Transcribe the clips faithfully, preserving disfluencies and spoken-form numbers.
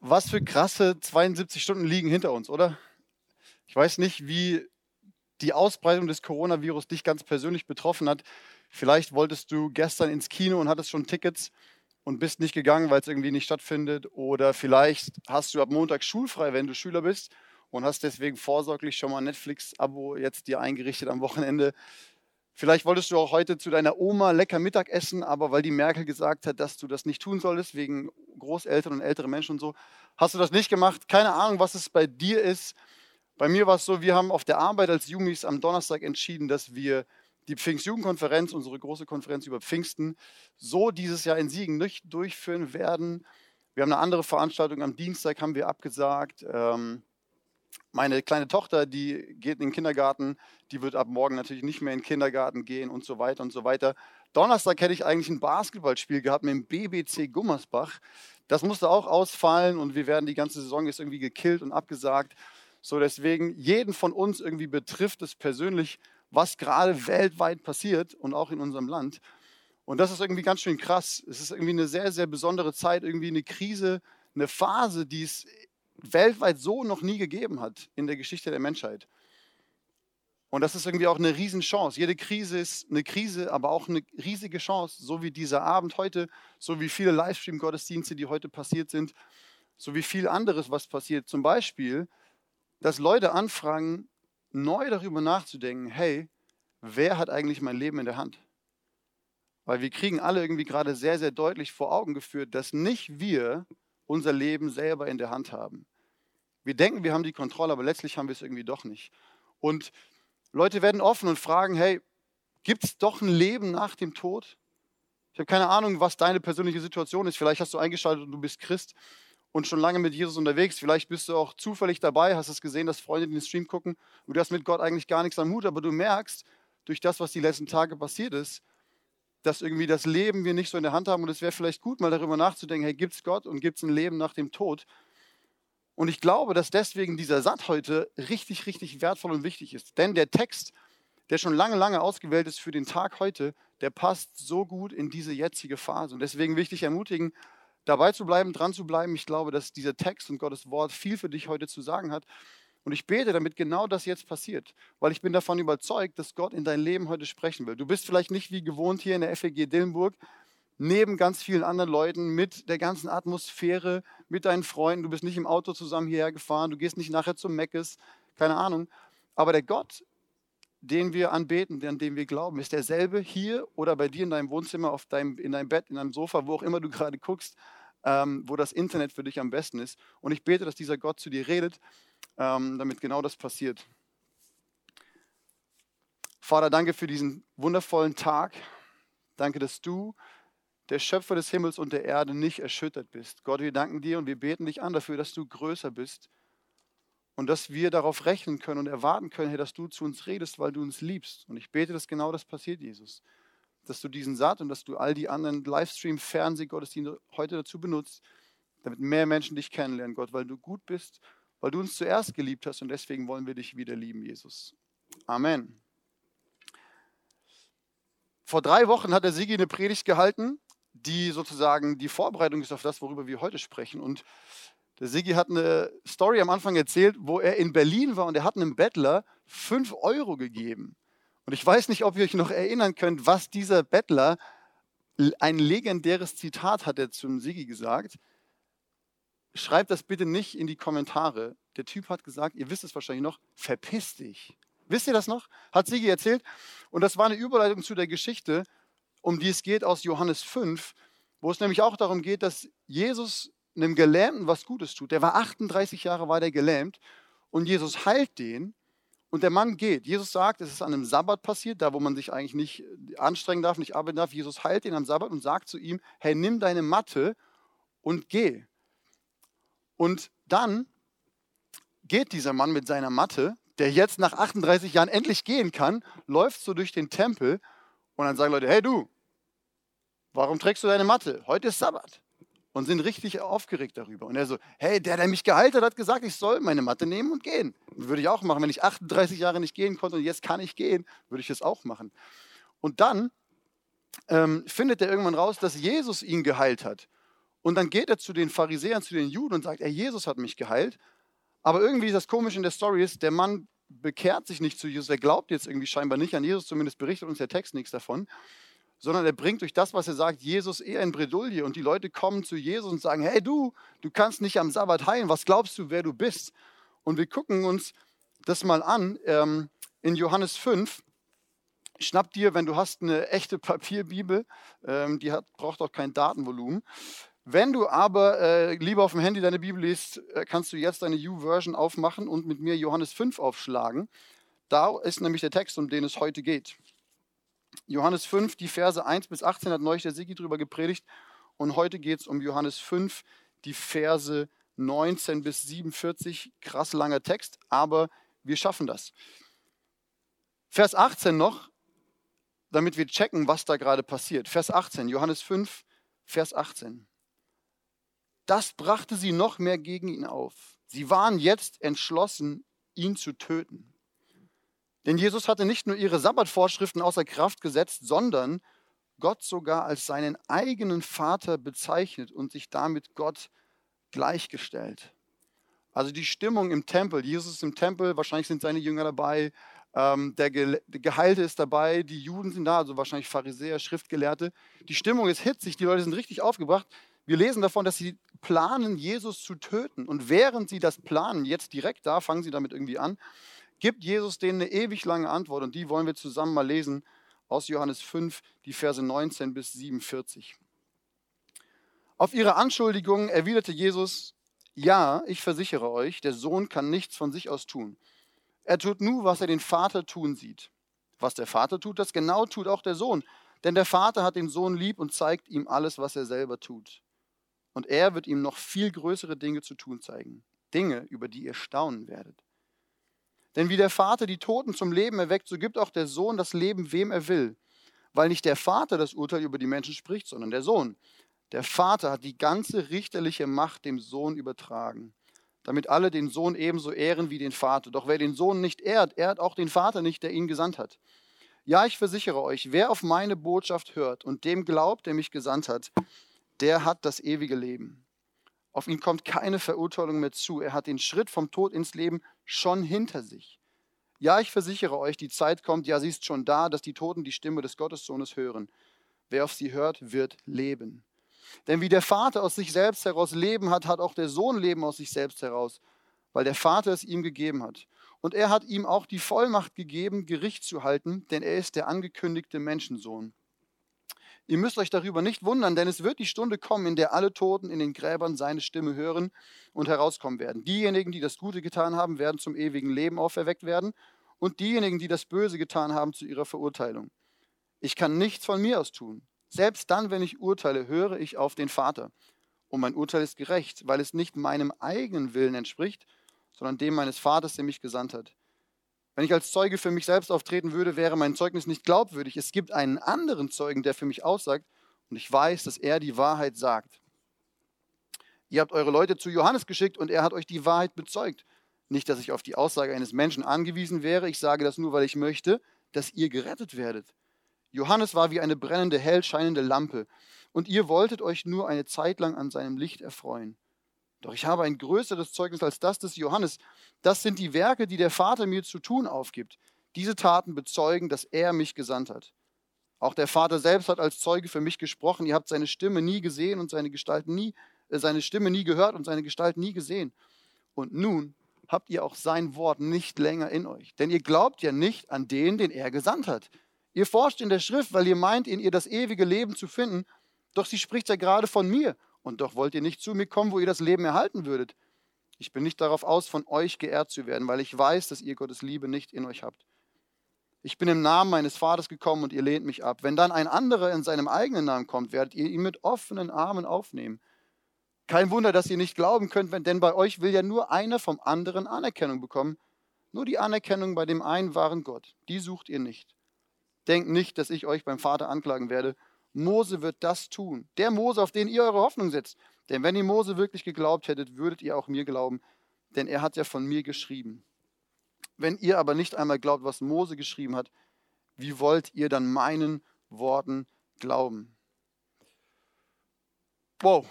was für krasse zweiundsiebzig Stunden liegen hinter uns, oder? Ich weiß nicht, wie die Ausbreitung des Coronavirus dich ganz persönlich betroffen hat. Vielleicht wolltest du gestern ins Kino und hattest schon Tickets und bist nicht gegangen, weil es irgendwie nicht stattfindet. Oder vielleicht hast du ab Montag schulfrei, wenn du Schüler bist und hast deswegen vorsorglich schon mal ein Netflix-Abo jetzt dir eingerichtet am Wochenende. Vielleicht wolltest du auch heute zu deiner Oma lecker Mittag essen, aber weil die Merkel gesagt hat, dass du das nicht tun solltest, wegen Großeltern und ältere Menschen und so, hast du das nicht gemacht. Keine Ahnung, was es bei dir ist. Bei mir war es so, wir haben auf der Arbeit als Jumis am Donnerstag entschieden, dass wir die Pfingstjugendkonferenz, unsere große Konferenz über Pfingsten, so dieses Jahr in Siegen nicht durchführen werden. Wir haben eine andere Veranstaltung am Dienstag, haben wir abgesagt. Ähm, meine kleine Tochter, die geht in den Kindergarten, die wird ab morgen natürlich nicht mehr in den Kindergarten gehen und so weiter und so weiter. Donnerstag hätte ich eigentlich ein Basketballspiel gehabt mit dem B B C Gummersbach. Das musste auch ausfallen und wir werden die ganze Saison jetzt irgendwie gekillt und abgesagt. So, deswegen, jeden von uns irgendwie betrifft es persönlich, was gerade weltweit passiert und auch in unserem Land. Und das ist irgendwie ganz schön krass. Es ist irgendwie eine sehr, sehr besondere Zeit, irgendwie eine Krise, eine Phase, die es weltweit so noch nie gegeben hat in der Geschichte der Menschheit. Und das ist irgendwie auch eine Riesenchance. Jede Krise ist eine Krise, aber auch eine riesige Chance, so wie dieser Abend heute, so wie viele Livestream-Gottesdienste, die heute passiert sind, so wie viel anderes, was passiert. Zum Beispiel, dass Leute anfragen, neu darüber nachzudenken, hey, wer hat eigentlich mein Leben in der Hand? Weil wir kriegen alle irgendwie gerade sehr, sehr deutlich vor Augen geführt, dass nicht wir unser Leben selber in der Hand haben. Wir denken, wir haben die Kontrolle, aber letztlich haben wir es irgendwie doch nicht. Und Leute werden offen und fragen, hey, gibt es doch ein Leben nach dem Tod? Ich habe keine Ahnung, was deine persönliche Situation ist. Vielleicht hast du eingeschaltet und du bist Christ und schon lange mit Jesus unterwegs. Vielleicht bist du auch zufällig dabei, hast es gesehen, dass Freunde den Stream gucken und du hast mit Gott eigentlich gar nichts am Hut, aber du merkst durch das, was die letzten Tage passiert ist, dass irgendwie das Leben wir nicht so in der Hand haben und es wäre vielleicht gut, mal darüber nachzudenken, hey, gibt es Gott und gibt es ein Leben nach dem Tod? Und ich glaube, dass deswegen dieser Satz heute richtig, richtig wertvoll und wichtig ist. Denn der Text, der schon lange, lange ausgewählt ist für den Tag heute, der passt so gut in diese jetzige Phase. Und deswegen will ich dich ermutigen, dabei zu bleiben, dran zu bleiben. Ich glaube, dass dieser Text und Gottes Wort viel für dich heute zu sagen hat. Und ich bete, damit genau das jetzt passiert. Weil ich bin davon überzeugt, dass Gott in dein Leben heute sprechen will. Du bist vielleicht nicht wie gewohnt hier in der F E G Dillenburg, neben ganz vielen anderen Leuten, mit der ganzen Atmosphäre, mit deinen Freunden. Du bist nicht im Auto zusammen hierher gefahren. Du gehst nicht nachher zum Meckes. Keine Ahnung. Aber der Gott, den wir anbeten, an den wir glauben, ist derselbe hier oder bei dir in deinem Wohnzimmer, auf deinem, in deinem Bett, in deinem Sofa, wo auch immer du gerade guckst, ähm, wo das Internet für dich am besten ist. Und ich bete, dass dieser Gott zu dir redet, ähm, damit genau das passiert. Vater, danke für diesen wundervollen Tag. Danke, dass du, der Schöpfer des Himmels und der Erde, nicht erschüttert bist. Gott, wir danken dir und wir beten dich an dafür, dass du größer bist. Und dass wir darauf rechnen können und erwarten können, dass du zu uns redest, weil du uns liebst. Und ich bete, dass genau das passiert, Jesus. Dass du diesen Satz und dass du all die anderen Livestream-, Fernseh-, Gottesdienste heute dazu benutzt, damit mehr Menschen dich kennenlernen, Gott, weil du gut bist, weil du uns zuerst geliebt hast und deswegen wollen wir dich wieder lieben, Jesus. Amen. Vor drei Wochen hat der Sigi eine Predigt gehalten, die sozusagen die Vorbereitung ist auf das, worüber wir heute sprechen. Und der Sigi hat eine Story am Anfang erzählt, wo er in Berlin war und er hat einem Bettler fünf Euro gegeben. Und ich weiß nicht, ob ihr euch noch erinnern könnt, was dieser Bettler, ein legendäres Zitat hat er zum Sigi gesagt. Schreibt das bitte nicht in die Kommentare. Der Typ hat gesagt, ihr wisst es wahrscheinlich noch, verpiss dich. Wisst ihr das noch? Hat Sigi erzählt. Und das war eine Überleitung zu der Geschichte, um die es geht aus Johannes fünf, wo es nämlich auch darum geht, dass Jesus einem Gelähmten was Gutes tut. Der war achtunddreißig Jahre, war der gelähmt und Jesus heilt den und der Mann geht. Jesus sagt, es ist an einem Sabbat passiert, da wo man sich eigentlich nicht anstrengen darf, nicht arbeiten darf. Jesus heilt den am Sabbat und sagt zu ihm, hey, nimm deine Matte und geh. Und dann geht dieser Mann mit seiner Matte, der jetzt nach achtunddreißig Jahren endlich gehen kann, läuft so durch den Tempel und dann sagen Leute, hey du, warum trägst du deine Matte? Heute ist Sabbat. Und sind richtig aufgeregt darüber. Und er so, hey, der, der mich geheilt hat, hat gesagt, ich soll meine Matte nehmen und gehen. Würde ich auch machen, wenn ich achtunddreißig Jahre nicht gehen konnte und jetzt kann ich gehen, würde ich das auch machen. Und dann ähm, findet er irgendwann raus, dass Jesus ihn geheilt hat. Und dann geht er zu den Pharisäern, zu den Juden und sagt, ey, Jesus hat mich geheilt. Aber irgendwie ist das Komische in der Story ist, der Mann bekehrt sich nicht zu Jesus. Er glaubt jetzt irgendwie scheinbar nicht an Jesus, zumindest berichtet uns der Text nichts davon. Sondern er bringt durch das, was er sagt, Jesus eher in Bredouille. Und die Leute kommen zu Jesus und sagen, hey du, du kannst nicht am Sabbat heilen. Was glaubst du, wer du bist? Und wir gucken uns das mal an. Ähm, in Johannes fünf, schnapp dir, wenn du hast, eine echte Papierbibel. Ähm, die hat, braucht auch kein Datenvolumen. Wenn du aber äh, lieber auf dem Handy deine Bibel liest, äh, kannst du jetzt deine YouVersion aufmachen und mit mir Johannes fünf aufschlagen. Da ist nämlich der Text, um den es heute geht. Johannes fünf, die Verse eins bis achtzehn hat neulich der Sigi drüber gepredigt. Und heute geht es um Johannes fünf, die Verse neunzehn bis siebenundvierzig. Krass langer Text, aber wir schaffen das. Vers achtzehn noch, damit wir checken, was da gerade passiert. Vers achtzehn, Johannes fünf, Vers achtzehn. Das brachte sie noch mehr gegen ihn auf. Sie waren jetzt entschlossen, ihn zu töten. Denn Jesus hatte nicht nur ihre Sabbatvorschriften außer Kraft gesetzt, sondern Gott sogar als seinen eigenen Vater bezeichnet und sich damit Gott gleichgestellt. Also die Stimmung im Tempel, Jesus ist im Tempel, wahrscheinlich sind seine Jünger dabei, ähm, der Ge- Geheilte ist dabei, die Juden sind da, also wahrscheinlich Pharisäer, Schriftgelehrte. Die Stimmung ist hitzig, die Leute sind richtig aufgebracht. Wir lesen davon, dass sie planen, Jesus zu töten. Und während sie das planen, jetzt direkt da, fangen sie damit irgendwie an, gibt Jesus denen eine ewig lange Antwort. Und die wollen wir zusammen mal lesen aus Johannes fünf, die Verse neunzehn bis siebenundvierzig. Auf ihre Anschuldigungen erwiderte Jesus, ja, ich versichere euch, der Sohn kann nichts von sich aus tun. Er tut nur, was er den Vater tun sieht. Was der Vater tut, das genau tut auch der Sohn. Denn der Vater hat den Sohn lieb und zeigt ihm alles, was er selber tut. Und er wird ihm noch viel größere Dinge zu tun zeigen. Dinge, über die ihr staunen werdet. Denn wie der Vater die Toten zum Leben erweckt, so gibt auch der Sohn das Leben, wem er will. Weil nicht der Vater das Urteil über die Menschen spricht, sondern der Sohn. Der Vater hat die ganze richterliche Macht dem Sohn übertragen, damit alle den Sohn ebenso ehren wie den Vater. Doch wer den Sohn nicht ehrt, ehrt auch den Vater nicht, der ihn gesandt hat. Ja, ich versichere euch, wer auf meine Botschaft hört und dem glaubt, der mich gesandt hat, der hat das ewige Leben. Auf ihn kommt keine Verurteilung mehr zu. Er hat den Schritt vom Tod ins Leben schon hinter sich. Ja, ich versichere euch, die Zeit kommt, ja, sie ist schon da, dass die Toten die Stimme des Gottessohnes hören. Wer auf sie hört, wird leben. Denn wie der Vater aus sich selbst heraus Leben hat, hat auch der Sohn Leben aus sich selbst heraus, weil der Vater es ihm gegeben hat. Und er hat ihm auch die Vollmacht gegeben, Gericht zu halten, denn er ist der angekündigte Menschensohn. Ihr müsst euch darüber nicht wundern, denn es wird die Stunde kommen, in der alle Toten in den Gräbern seine Stimme hören und herauskommen werden. Diejenigen, die das Gute getan haben, werden zum ewigen Leben auferweckt werden und diejenigen, die das Böse getan haben, zu ihrer Verurteilung. Ich kann nichts von mir aus tun. Selbst dann, wenn ich urteile, höre ich auf den Vater. Und mein Urteil ist gerecht, weil es nicht meinem eigenen Willen entspricht, sondern dem meines Vaters, der mich gesandt hat. Wenn ich als Zeuge für mich selbst auftreten würde, wäre mein Zeugnis nicht glaubwürdig. Es gibt einen anderen Zeugen, der für mich aussagt, und ich weiß, dass er die Wahrheit sagt. Ihr habt eure Leute zu Johannes geschickt und er hat euch die Wahrheit bezeugt. Nicht, dass ich auf die Aussage eines Menschen angewiesen wäre. Ich sage das nur, weil ich möchte, dass ihr gerettet werdet. Johannes war wie eine brennende, hell scheinende Lampe, und ihr wolltet euch nur eine Zeit lang an seinem Licht erfreuen. Doch ich habe ein größeres Zeugnis als das des Johannes. Das sind die Werke, die der Vater mir zu tun aufgibt. Diese Taten bezeugen, dass er mich gesandt hat. Auch der Vater selbst hat als Zeuge für mich gesprochen. Ihr habt seine Stimme nie gesehen und seine Gestalt nie, äh, seine Stimme nie gehört und seine Gestalt nie gesehen. Und nun habt ihr auch sein Wort nicht länger in euch. Denn ihr glaubt ja nicht an den, den er gesandt hat. Ihr forscht in der Schrift, weil ihr meint, in ihr das ewige Leben zu finden. Doch sie spricht ja gerade von mir. Und doch wollt ihr nicht zu mir kommen, wo ihr das Leben erhalten würdet. Ich bin nicht darauf aus, von euch geehrt zu werden, weil ich weiß, dass ihr Gottes Liebe nicht in euch habt. Ich bin im Namen meines Vaters gekommen und ihr lehnt mich ab. Wenn dann ein anderer in seinem eigenen Namen kommt, werdet ihr ihn mit offenen Armen aufnehmen. Kein Wunder, dass ihr nicht glauben könnt, denn bei euch will ja nur einer vom anderen Anerkennung bekommen. Nur die Anerkennung bei dem einen wahren Gott, die sucht ihr nicht. Denkt nicht, dass ich euch beim Vater anklagen werde. Mose wird das tun. Der Mose, auf den ihr eure Hoffnung setzt. Denn wenn ihr Mose wirklich geglaubt hättet, würdet ihr auch mir glauben. Denn er hat ja von mir geschrieben. Wenn ihr aber nicht einmal glaubt, was Mose geschrieben hat, wie wollt ihr dann meinen Worten glauben? Wow,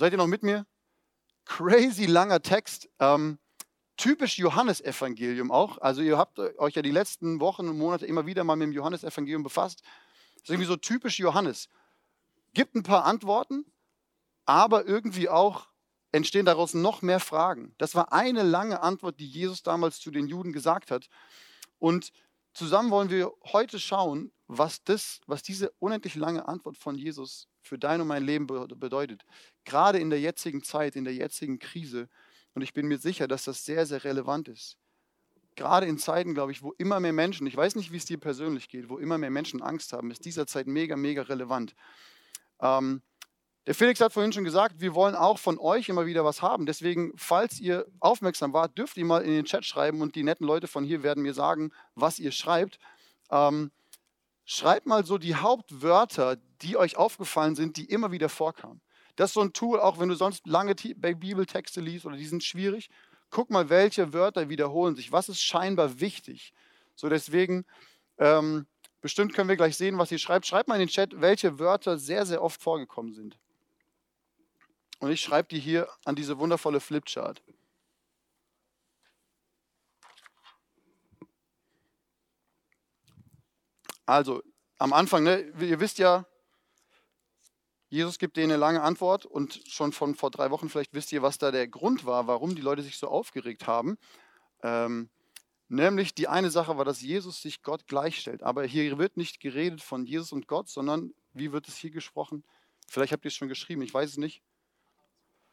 Seid ihr noch mit mir? Crazy langer Text. Ähm, typisch Johannesevangelium auch. Also ihr habt euch ja die letzten Wochen und Monate immer wieder mal mit dem Johannesevangelium befasst. Das ist irgendwie so typisch Johannes. Gibt ein paar Antworten, aber irgendwie auch entstehen daraus noch mehr Fragen. Das war eine lange Antwort, die Jesus damals zu den Juden gesagt hat. Und zusammen wollen wir heute schauen, was, das, was diese unendlich lange Antwort von Jesus für dein und mein Leben bedeutet. Gerade in der jetzigen Zeit, in der jetzigen Krise. Und ich bin mir sicher, dass das sehr, sehr relevant ist. Gerade in Zeiten, glaube ich, wo immer mehr Menschen, ich weiß nicht, wie es dir persönlich geht, wo immer mehr Menschen Angst haben, ist dieser Zeit mega, mega relevant. Ähm, der Felix hat vorhin schon gesagt, wir wollen auch von euch immer wieder was haben. Deswegen, falls ihr aufmerksam wart, dürft ihr mal in den Chat schreiben und die netten Leute von hier werden mir sagen, was ihr schreibt. Ähm, schreibt mal so die Hauptwörter, die euch aufgefallen sind, die immer wieder vorkamen. Das ist so ein Tool, auch wenn du sonst lange Bibeltexte liest oder die sind schwierig. Guck mal, welche Wörter wiederholen sich. Was ist scheinbar wichtig? So deswegen, ähm, bestimmt können wir gleich sehen, was ihr schreibt. Schreibt mal in den Chat, welche Wörter sehr, sehr oft vorgekommen sind. Und ich schreibe die hier an diese wundervolle Flipchart. Also, am Anfang, ne, ihr wisst ja, Jesus gibt denen eine lange Antwort und schon von vor drei Wochen, vielleicht wisst ihr, was da der Grund war, warum die Leute sich so aufgeregt haben. Ähm, nämlich die eine Sache war, dass Jesus sich Gott gleichstellt. Aber hier wird nicht geredet von Jesus und Gott, sondern wie wird es hier gesprochen? Vielleicht habt ihr es schon geschrieben, ich weiß es nicht.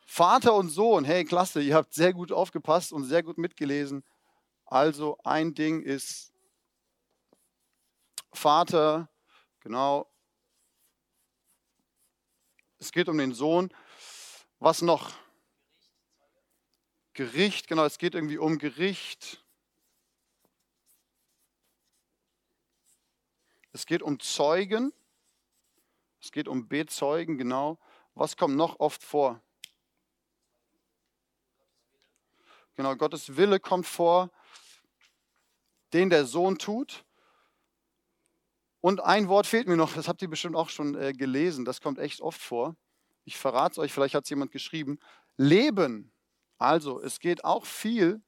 Vater und Sohn, hey, klasse, ihr habt sehr gut aufgepasst und sehr gut mitgelesen. Also ein Ding ist Vater, genau. Es geht um den Sohn. Was noch? Gericht, genau, es geht irgendwie um Gericht. Es geht um Zeugen. Es geht um Bezeugen, genau. Was kommt noch oft vor? Genau, Gottes Wille kommt vor, den der Sohn tut. Und ein Wort fehlt mir noch, das habt ihr bestimmt auch schon äh, gelesen, das kommt echt oft vor. Ich verrate es euch, vielleicht hat es jemand geschrieben. Leben, also es geht auch viel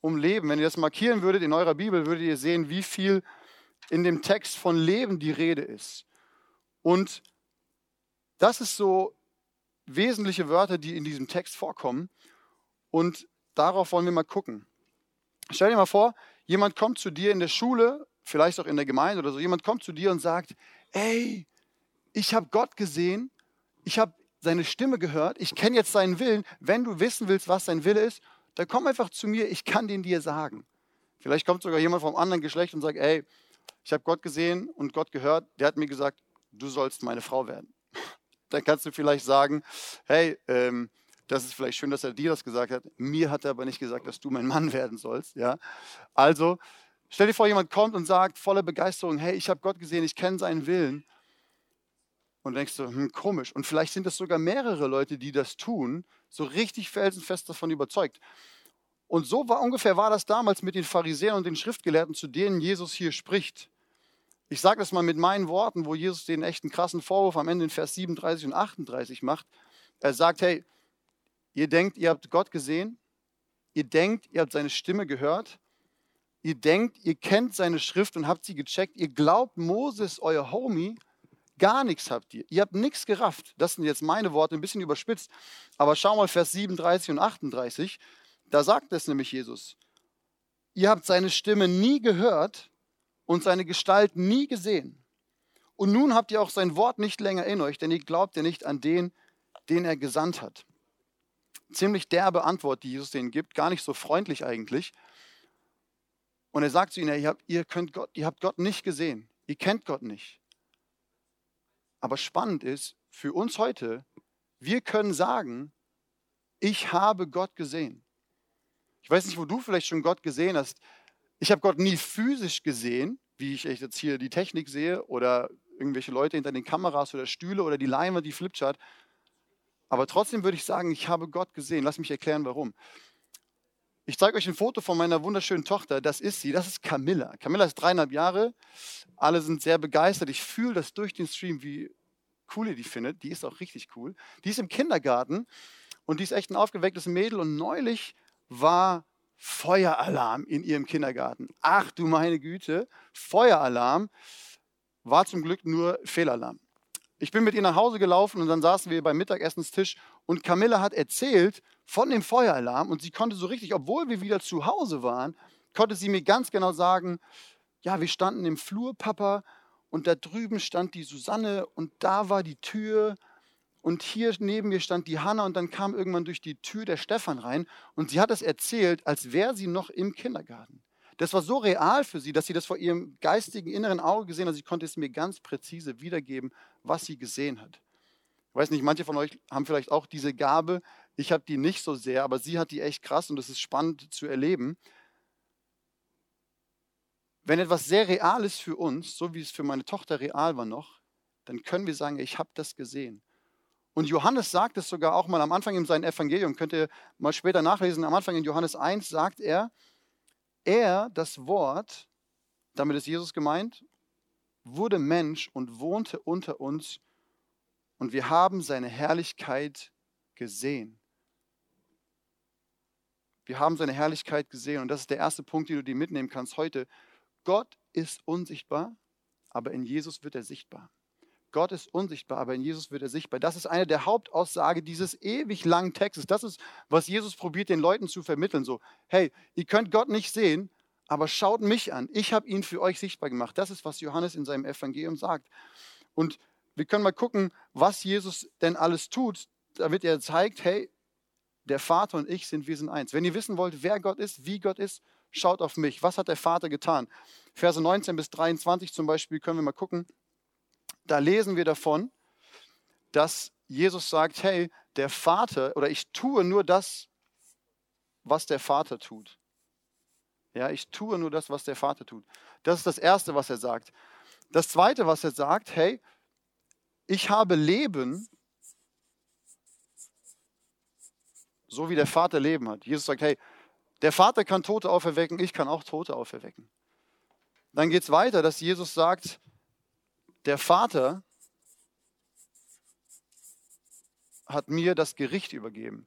um Leben. Wenn ihr das markieren würdet in eurer Bibel, würdet ihr sehen, wie viel in dem Text von Leben die Rede ist. Und das ist so wesentliche Wörter, die in diesem Text vorkommen. Und darauf wollen wir mal gucken. Stell dir mal vor, jemand kommt zu dir in der Schule, vielleicht auch in der Gemeinde oder so, jemand kommt zu dir und sagt, ey, ich habe Gott gesehen, ich habe seine Stimme gehört, ich kenne jetzt seinen Willen, wenn du wissen willst, was sein Wille ist, dann komm einfach zu mir, ich kann den dir sagen. Vielleicht kommt sogar jemand vom anderen Geschlecht und sagt, ey, ich habe Gott gesehen und Gott gehört, der hat mir gesagt, du sollst meine Frau werden. Dann kannst du vielleicht sagen, hey, ähm, das ist vielleicht schön, dass er dir das gesagt hat, mir hat er aber nicht gesagt, dass du mein Mann werden sollst. Ja? Also, stell dir vor, jemand kommt und sagt voller Begeisterung, hey, ich habe Gott gesehen, ich kenne seinen Willen. Und du denkst du, so, hm, komisch. Und vielleicht sind das sogar mehrere Leute, die das tun, so richtig felsenfest davon überzeugt. Und so war, ungefähr war das damals mit den Pharisäern und den Schriftgelehrten, zu denen Jesus hier spricht. Ich sage das mal mit meinen Worten, wo Jesus den echten krassen Vorwurf am Ende in Vers siebenunddreißig und achtunddreißig macht. Er sagt, hey, ihr denkt, ihr habt Gott gesehen, ihr denkt, ihr habt seine Stimme gehört, ihr denkt, ihr kennt seine Schrift und habt sie gecheckt. Ihr glaubt, Moses, euer Homie, gar nichts habt ihr. Ihr habt nichts gerafft. Das sind jetzt meine Worte, ein bisschen überspitzt. Aber schau mal Vers siebenunddreißig und achtunddreißig. Da sagt es nämlich Jesus. Ihr habt seine Stimme nie gehört und seine Gestalt nie gesehen. Und nun habt ihr auch sein Wort nicht länger in euch, denn ihr glaubt ja nicht an den, den er gesandt hat. Ziemlich derbe Antwort, die Jesus denen gibt. Gar nicht so freundlich eigentlich. Und er sagt zu ihnen, ihr habt, ihr könnt Gott, ihr habt Gott nicht gesehen, ihr kennt Gott nicht. Aber spannend ist, für uns heute, wir können sagen, ich habe Gott gesehen. Ich weiß nicht, wo du vielleicht schon Gott gesehen hast. Ich habe Gott nie physisch gesehen, wie ich jetzt hier die Technik sehe oder irgendwelche Leute hinter den Kameras oder Stühle oder die Leinwand, die Flipchart. Aber trotzdem würde ich sagen, ich habe Gott gesehen. Lass mich erklären, warum. Ich zeige euch ein Foto von meiner wunderschönen Tochter. Das ist sie, das ist Camilla. Camilla ist dreieinhalb Jahre. Alle sind sehr begeistert. Ich fühle das durch den Stream, wie cool ihr die findet. Die ist auch richtig cool. Die ist im Kindergarten und die ist echt ein aufgewecktes Mädel. Und neulich war Feueralarm in ihrem Kindergarten. Ach du meine Güte, Feueralarm. War zum Glück nur Fehlalarm. Ich bin mit ihr nach Hause gelaufen und dann saßen wir beim Mittagessenstisch und Camilla hat erzählt von dem Feueralarm und sie konnte so richtig, obwohl wir wieder zu Hause waren, konnte sie mir ganz genau sagen, ja, wir standen im Flur, Papa, und da drüben stand die Susanne und da war die Tür und hier neben mir stand die Hanna und dann kam irgendwann durch die Tür der Stefan rein und sie hat es erzählt, als wäre sie noch im Kindergarten. Das war so real für sie, dass sie das vor ihrem geistigen inneren Auge gesehen hat. Sie konnte es mir ganz präzise wiedergeben, was sie gesehen hat. Ich weiß nicht, manche von euch haben vielleicht auch diese Gabe. Ich habe die nicht so sehr, aber sie hat die echt krass und das ist spannend zu erleben. Wenn etwas sehr real ist für uns, so wie es für meine Tochter real war noch, dann können wir sagen, ich habe das gesehen. Und Johannes sagt es sogar auch mal am Anfang in seinem Evangelium. Könnt ihr mal später nachlesen. Am Anfang in Johannes eins sagt er, Er, das Wort, damit ist Jesus gemeint, wurde Mensch und wohnte unter uns und wir haben seine Herrlichkeit gesehen. Wir haben seine Herrlichkeit gesehen und das ist der erste Punkt, den du dir mitnehmen kannst heute. Gott ist unsichtbar, aber in Jesus wird er sichtbar. Gott ist unsichtbar, aber in Jesus wird er sichtbar. Das ist eine der Hauptaussagen dieses ewig langen Textes. Das ist, was Jesus probiert, den Leuten zu vermitteln. So, hey, ihr könnt Gott nicht sehen, aber schaut mich an. Ich habe ihn für euch sichtbar gemacht. Das ist, was Johannes in seinem Evangelium sagt. Und wir können mal gucken, was Jesus denn alles tut, damit er zeigt, hey, der Vater und ich sind, wir sind eins. Wenn ihr wissen wollt, wer Gott ist, wie Gott ist, schaut auf mich. Was hat der Vater getan? Verse neunzehn bis dreiundzwanzig zum Beispiel können wir mal gucken. Da lesen wir davon, dass Jesus sagt, hey, der Vater, oder ich tue nur das, was der Vater tut. Ja, ich tue nur das, was der Vater tut. Das ist das Erste, was er sagt. Das Zweite, was er sagt, hey, ich habe Leben, so wie der Vater Leben hat. Jesus sagt, hey, der Vater kann Tote auferwecken, ich kann auch Tote auferwecken. Dann geht es weiter, dass Jesus sagt, der Vater hat mir das Gericht übergeben.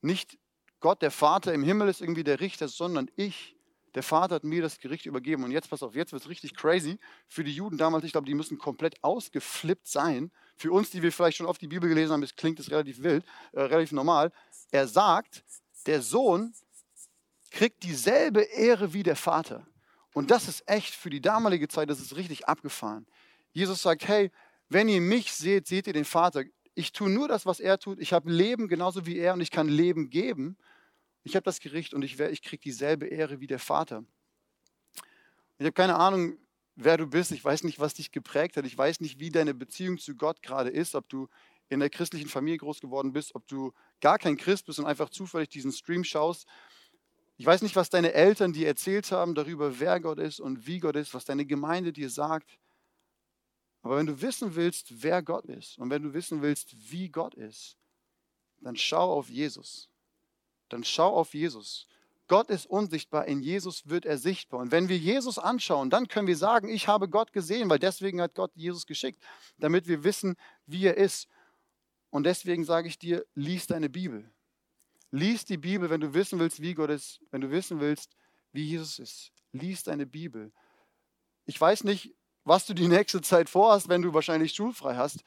Nicht Gott, der Vater im Himmel ist irgendwie der Richter, sondern ich. Der Vater hat mir das Gericht übergeben. Und jetzt, pass auf, jetzt wird es richtig crazy. Für die Juden damals, ich glaube, die müssen komplett ausgeflippt sein. Für uns, die wir vielleicht schon oft die Bibel gelesen haben, das klingt das relativ wild, äh, relativ normal. Er sagt, der Sohn kriegt dieselbe Ehre wie der Vater. Und das ist echt für die damalige Zeit, das ist richtig abgefahren. Jesus sagt, hey, wenn ihr mich seht, seht ihr den Vater. Ich tue nur das, was er tut. Ich habe Leben genauso wie er und ich kann Leben geben. Ich habe das Gericht und ich, ich kriege dieselbe Ehre wie der Vater. Ich habe keine Ahnung, wer du bist. Ich weiß nicht, was dich geprägt hat. Ich weiß nicht, wie deine Beziehung zu Gott gerade ist. Ob du in der christlichen Familie groß geworden bist, ob du gar kein Christ bist und einfach zufällig diesen Stream schaust. Ich weiß nicht, was deine Eltern dir erzählt haben darüber, wer Gott ist und wie Gott ist, was deine Gemeinde dir sagt. Aber wenn du wissen willst, wer Gott ist und wenn du wissen willst, wie Gott ist, dann schau auf Jesus. Dann schau auf Jesus. Gott ist unsichtbar, in Jesus wird er sichtbar. Und wenn wir Jesus anschauen, dann können wir sagen, ich habe Gott gesehen, weil deswegen hat Gott Jesus geschickt, damit wir wissen, wie er ist. Und deswegen sage ich dir, lies deine Bibel. Lies die Bibel, wenn du wissen willst, wie Gott ist, wenn du wissen willst, wie Jesus ist. Lies deine Bibel. Ich weiß nicht, was du die nächste Zeit vorhast, wenn du wahrscheinlich schulfrei hast.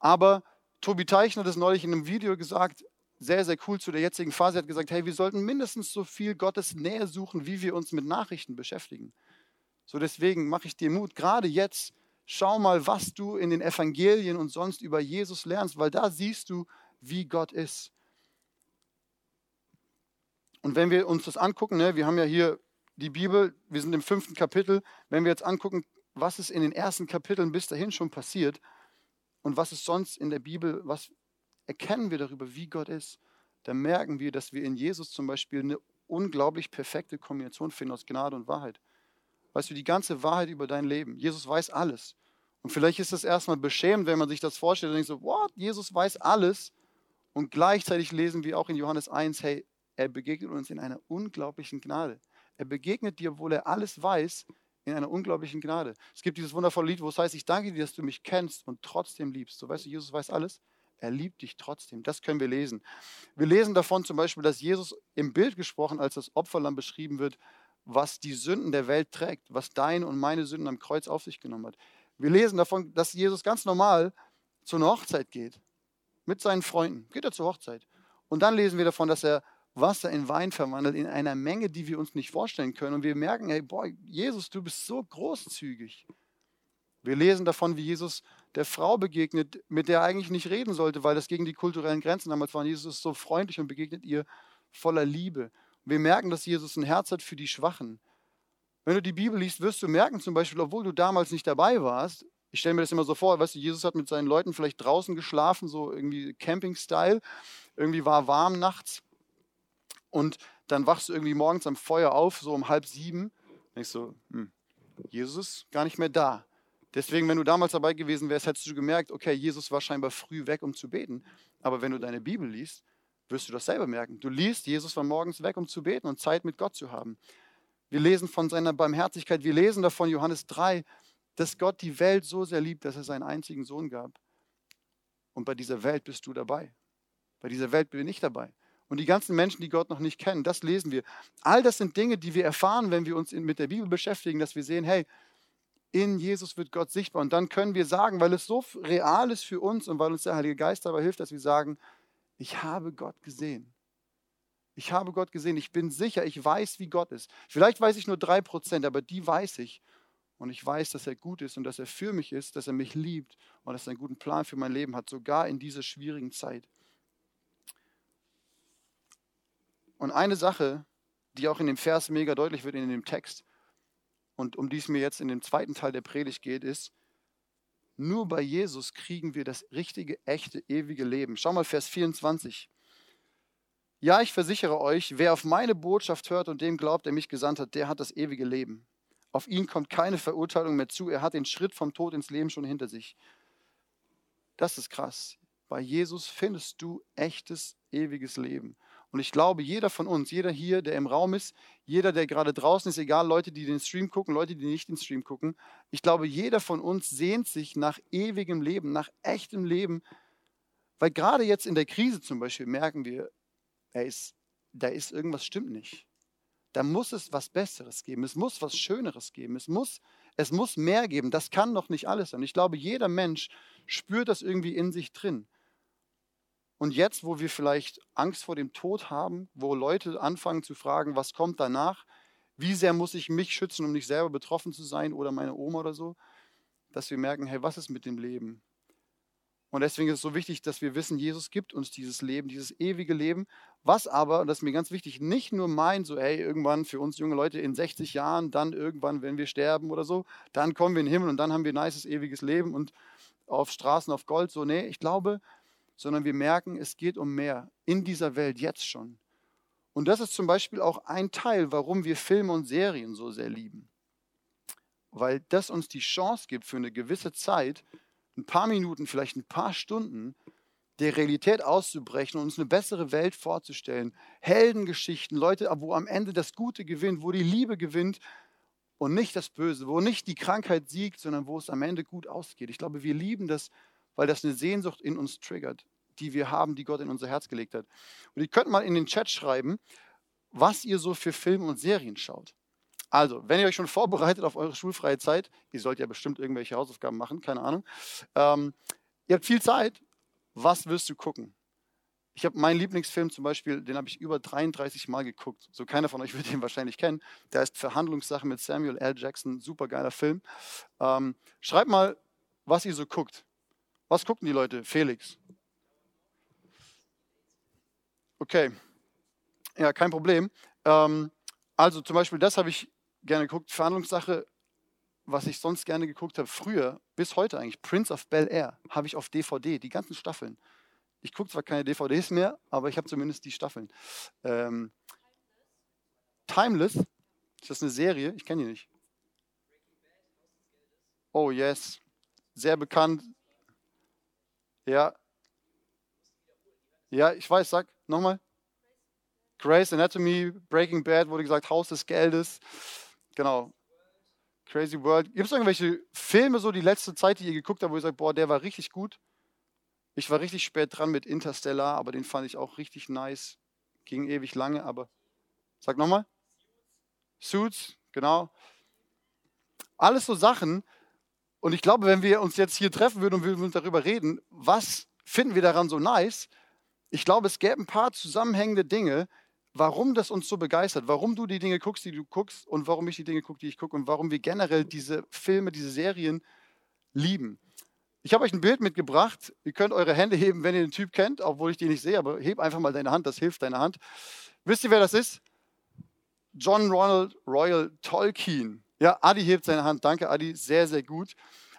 Aber Tobi Teichner hat es neulich in einem Video gesagt, sehr, sehr cool zu der jetzigen Phase, hat gesagt, hey, wir sollten mindestens so viel Gottes Nähe suchen, wie wir uns mit Nachrichten beschäftigen. So deswegen mache ich dir Mut, gerade jetzt, schau mal, was du in den Evangelien und sonst über Jesus lernst, weil da siehst du, wie Gott ist. Und wenn wir uns das angucken, ne, wir haben ja hier die Bibel, wir sind im fünften Kapitel, wenn wir jetzt angucken, was ist in den ersten Kapiteln bis dahin schon passiert und was ist sonst in der Bibel, was erkennen wir darüber, wie Gott ist, dann merken wir, dass wir in Jesus zum Beispiel eine unglaublich perfekte Kombination finden aus Gnade und Wahrheit. Weißt du, die ganze Wahrheit über dein Leben. Jesus weiß alles. Und vielleicht ist das erstmal beschämend, wenn man sich das vorstellt und denkt so, what? Jesus weiß alles. Und gleichzeitig lesen wir auch in Johannes eins, hey, er begegnet uns in einer unglaublichen Gnade. Er begegnet dir, obwohl er alles weiß, in einer unglaublichen Gnade. Es gibt dieses wundervolle Lied, wo es heißt, ich danke dir, dass du mich kennst und trotzdem liebst. So, weißt du, Jesus weiß alles. Er liebt dich trotzdem. Das können wir lesen. Wir lesen davon zum Beispiel, dass Jesus im Bild gesprochen als das Opferlamm beschrieben wird, was die Sünden der Welt trägt, was deine und meine Sünden am Kreuz auf sich genommen hat. Wir lesen davon, dass Jesus ganz normal zu einer Hochzeit geht, mit seinen Freunden. Geht er zur Hochzeit. Und dann lesen wir davon, dass er Wasser in Wein verwandelt, in einer Menge, die wir uns nicht vorstellen können. Und wir merken, hey, boah, Jesus, du bist so großzügig. Wir lesen davon, wie Jesus der Frau begegnet, mit der er eigentlich nicht reden sollte, weil das gegen die kulturellen Grenzen damals war. Jesus ist so freundlich und begegnet ihr voller Liebe. Wir merken, dass Jesus ein Herz hat für die Schwachen. Wenn du die Bibel liest, wirst du merken, zum Beispiel, obwohl du damals nicht dabei warst, ich stelle mir das immer so vor, weißt du, Jesus hat mit seinen Leuten vielleicht draußen geschlafen, so irgendwie Camping-Style, irgendwie war warm nachts und dann wachst du irgendwie morgens am Feuer auf, so um halb sieben, denkst du, hm, Jesus ist gar nicht mehr da. Deswegen, wenn du damals dabei gewesen wärst, hättest du gemerkt, okay, Jesus war scheinbar früh weg, um zu beten. Aber wenn du deine Bibel liest, wirst du das selber merken. Du liest, Jesus war morgens weg, um zu beten und Zeit mit Gott zu haben. Wir lesen von seiner Barmherzigkeit, wir lesen davon Johannes drei, dass Gott die Welt so sehr liebt, dass er seinen einzigen Sohn gab. Und bei dieser Welt bist du dabei. Bei dieser Welt bin ich dabei. Und die ganzen Menschen, die Gott noch nicht kennen, das lesen wir. All das sind Dinge, die wir erfahren, wenn wir uns mit der Bibel beschäftigen, dass wir sehen, hey, in Jesus wird Gott sichtbar. Und dann können wir sagen, weil es so real ist für uns und weil uns der Heilige Geist dabei hilft, dass wir sagen, ich habe Gott gesehen. Ich habe Gott gesehen. Ich bin sicher, ich weiß, wie Gott ist. Vielleicht weiß ich nur drei Prozent, aber die weiß ich. Und ich weiß, dass er gut ist und dass er für mich ist, dass er mich liebt und dass er einen guten Plan für mein Leben hat, sogar in dieser schwierigen Zeit. Und eine Sache, die auch in dem Vers mega deutlich wird, in dem Text, und um die es mir jetzt in dem zweiten Teil der Predigt geht, ist, nur bei Jesus kriegen wir das richtige, echte, ewige Leben. Schau mal Vers vierundzwanzig. Ja, ich versichere euch, wer auf meine Botschaft hört und dem glaubt, der mich gesandt hat, der hat das ewige Leben. Auf ihn kommt keine Verurteilung mehr zu. Er hat den Schritt vom Tod ins Leben schon hinter sich. Das ist krass. Bei Jesus findest du echtes, ewiges Leben. Und ich glaube, jeder von uns, jeder hier, der im Raum ist, jeder, der gerade draußen ist, egal, Leute, die den Stream gucken, Leute, die nicht den Stream gucken, ich glaube, jeder von uns sehnt sich nach ewigem Leben, nach echtem Leben, weil gerade jetzt in der Krise zum Beispiel merken wir, ey, ist, da ist irgendwas stimmt nicht. Da muss es was Besseres geben, es muss was Schöneres geben, es muss, es muss mehr geben, das kann doch nicht alles sein. Ich glaube, jeder Mensch spürt das irgendwie in sich drin. Und jetzt, wo wir vielleicht Angst vor dem Tod haben, wo Leute anfangen zu fragen, was kommt danach, wie sehr muss ich mich schützen, um nicht selber betroffen zu sein oder meine Oma oder so, dass wir merken, hey, was ist mit dem Leben? Und deswegen ist es so wichtig, dass wir wissen, Jesus gibt uns dieses Leben, dieses ewige Leben, was aber, und das ist mir ganz wichtig, nicht nur meint, so hey, irgendwann für uns junge Leute in sechzig Jahren, dann irgendwann, wenn wir sterben oder so, dann kommen wir in den Himmel und dann haben wir ein nices, ewiges Leben und auf Straßen, auf Gold, so nee, ich glaube, sondern wir merken, es geht um mehr in dieser Welt jetzt schon. Und das ist zum Beispiel auch ein Teil, warum wir Filme und Serien so sehr lieben. Weil das uns die Chance gibt, für eine gewisse Zeit, ein paar Minuten, vielleicht ein paar Stunden, der Realität auszubrechen und uns eine bessere Welt vorzustellen. Heldengeschichten, Leute, wo am Ende das Gute gewinnt, wo die Liebe gewinnt und nicht das Böse, wo nicht die Krankheit siegt, sondern wo es am Ende gut ausgeht. Ich glaube, wir lieben das, weil das eine Sehnsucht in uns triggert, die wir haben, die Gott in unser Herz gelegt hat. Und ihr könnt mal in den Chat schreiben, was ihr so für Filme und Serien schaut. Also, wenn ihr euch schon vorbereitet auf eure schulfreie Zeit, ihr sollt ja bestimmt irgendwelche Hausaufgaben machen, keine Ahnung, ähm, ihr habt viel Zeit, was wirst du gucken? Ich habe meinen Lieblingsfilm zum Beispiel, den habe ich über dreiunddreißig Mal geguckt. So keiner von euch wird den wahrscheinlich kennen. Der heißt Verhandlungssache mit Samuel L. Jackson, super geiler Film. Ähm, schreibt mal, was ihr so guckt. Was gucken die Leute? Felix. Okay. Ja, kein Problem. Ähm, also zum Beispiel, das habe ich gerne geguckt. Verhandlungssache, was ich sonst gerne geguckt habe, früher, bis heute eigentlich, Prince of Bel-Air, habe ich auf D V D, die ganzen Staffeln. Ich gucke zwar keine D V Ds mehr, aber ich habe zumindest die Staffeln. Ähm, Timeless, ist das eine Serie? Ich kenne die nicht. Oh yes, sehr bekannt. Ja, ja, ich weiß, sag nochmal. Grey's Anatomy, Breaking Bad, wurde gesagt, Haus des Geldes. Genau. Crazy World. Gibt es irgendwelche Filme so die letzte Zeit, die ihr geguckt habt, wo ihr sagt, boah, der war richtig gut? Ich war richtig spät dran mit Interstellar, aber den fand ich auch richtig nice. Ging ewig lange, aber... Sag nochmal. Suits, genau. Alles so Sachen. Und ich glaube, wenn wir uns jetzt hier treffen würden und würden darüber reden, was finden wir daran so nice? Ich glaube, es gäbe ein paar zusammenhängende Dinge, warum das uns so begeistert, warum du die Dinge guckst, die du guckst und warum ich die Dinge gucke, die ich gucke und warum wir generell diese Filme, diese Serien lieben. Ich habe euch ein Bild mitgebracht. Ihr könnt eure Hände heben, wenn ihr den Typ kennt, obwohl ich den nicht sehe, aber heb einfach mal deine Hand, das hilft deiner Hand. Wisst ihr, wer das ist? John Ronald Reuel Tolkien. Ja, Adi hebt seine Hand. Danke, Adi. Sehr, sehr gut.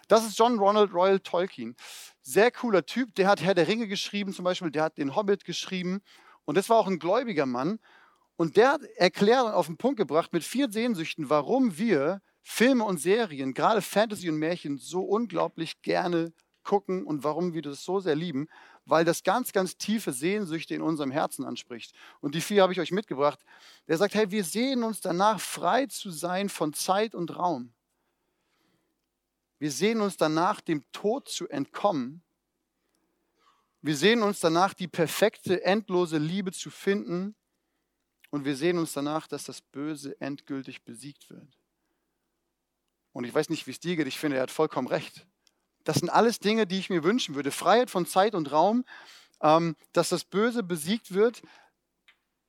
Das ist John Ronald Reuel Tolkien. Sehr cooler Typ. Der hat Herr der Ringe geschrieben zum Beispiel. Der hat den Hobbit geschrieben. Und das war auch ein gläubiger Mann. Und der hat erklärt und auf den Punkt gebracht mit vier Sehnsüchten, warum wir Filme und Serien, gerade Fantasy und Märchen, so unglaublich gerne gucken und warum wir das so sehr lieben. Weil das ganz, ganz tiefe Sehnsüchte in unserem Herzen anspricht. Und die vier habe ich euch mitgebracht. Der sagt, hey, wir sehnen uns danach, frei zu sein von Zeit und Raum. Wir sehnen uns danach, dem Tod zu entkommen. Wir sehnen uns danach, die perfekte, endlose Liebe zu finden. Und wir sehnen uns danach, dass das Böse endgültig besiegt wird. Und ich weiß nicht, wie es dir geht. Ich finde, er hat vollkommen recht. Das sind alles Dinge, die ich mir wünschen würde. Freiheit von Zeit und Raum, ähm, dass das Böse besiegt wird,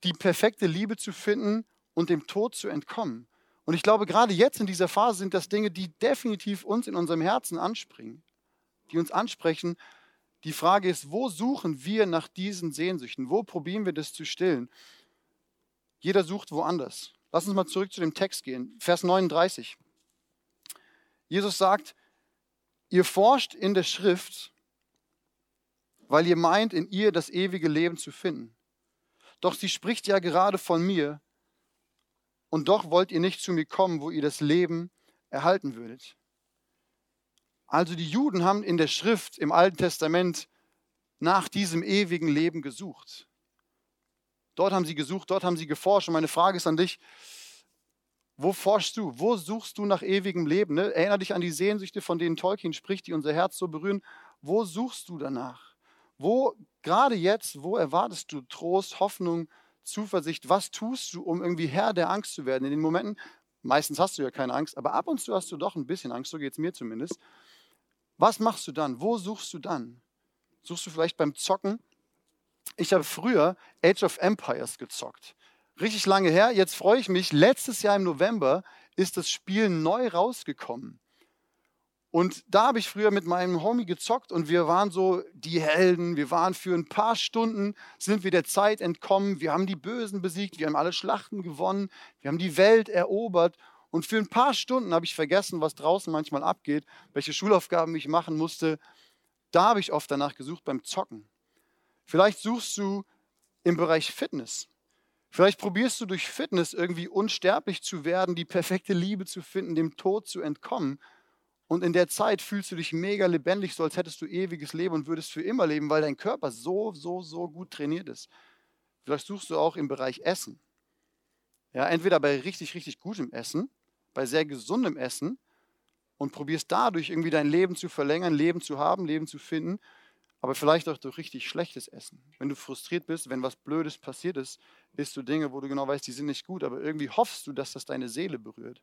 die perfekte Liebe zu finden und dem Tod zu entkommen. Und ich glaube, gerade jetzt in dieser Phase sind das Dinge, die definitiv uns in unserem Herzen anspringen, die uns ansprechen. Die Frage ist, wo suchen wir nach diesen Sehnsüchten? Wo probieren wir das zu stillen? Jeder sucht woanders. Lass uns mal zurück zu dem Text gehen. Vers neununddreißig. Jesus sagt, ihr forscht in der Schrift, weil ihr meint, in ihr das ewige Leben zu finden. Doch sie spricht ja gerade von mir. Und doch wollt ihr nicht zu mir kommen, wo ihr das Leben erhalten würdet. Also die Juden haben in der Schrift im Alten Testament nach diesem ewigen Leben gesucht. Dort haben sie gesucht, dort haben sie geforscht. Und meine Frage ist an dich, wo forschst du? Wo suchst du nach ewigem Leben? Ne? Erinnere dich an die Sehnsüchte, von denen Tolkien spricht, die unser Herz so berühren. Wo suchst du danach? Wo, gerade jetzt, wo erwartest du Trost, Hoffnung, Zuversicht? Was tust du, um irgendwie Herr der Angst zu werden? In den Momenten, meistens hast du ja keine Angst, aber ab und zu hast du doch ein bisschen Angst, so geht es mir zumindest. Was machst du dann? Wo suchst du dann? Suchst du vielleicht beim Zocken? Ich habe früher Age of Empires gezockt. Richtig lange her, jetzt freue ich mich, letztes Jahr im November ist das Spiel neu rausgekommen. Und da habe ich früher mit meinem Homie gezockt und wir waren so die Helden, wir waren für ein paar Stunden, sind wir der Zeit entkommen, wir haben die Bösen besiegt, wir haben alle Schlachten gewonnen, wir haben die Welt erobert und für ein paar Stunden habe ich vergessen, was draußen manchmal abgeht, welche Schulaufgaben ich machen musste. Da habe ich oft danach gesucht beim Zocken. Vielleicht suchst du im Bereich Fitness. Vielleicht probierst du durch Fitness irgendwie unsterblich zu werden, die perfekte Liebe zu finden, dem Tod zu entkommen. Und in der Zeit fühlst du dich mega lebendig, so als hättest du ewiges Leben und würdest für immer leben, weil dein Körper so, so, so gut trainiert ist. Vielleicht suchst du auch im Bereich Essen. Ja, entweder bei richtig, richtig gutem Essen, bei sehr gesundem Essen und probierst dadurch irgendwie dein Leben zu verlängern, Leben zu haben, Leben zu finden. Aber vielleicht auch durch richtig schlechtes Essen. Wenn du frustriert bist, wenn was Blödes passiert ist, isst du Dinge, wo du genau weißt, die sind nicht gut, aber irgendwie hoffst du, dass das deine Seele berührt.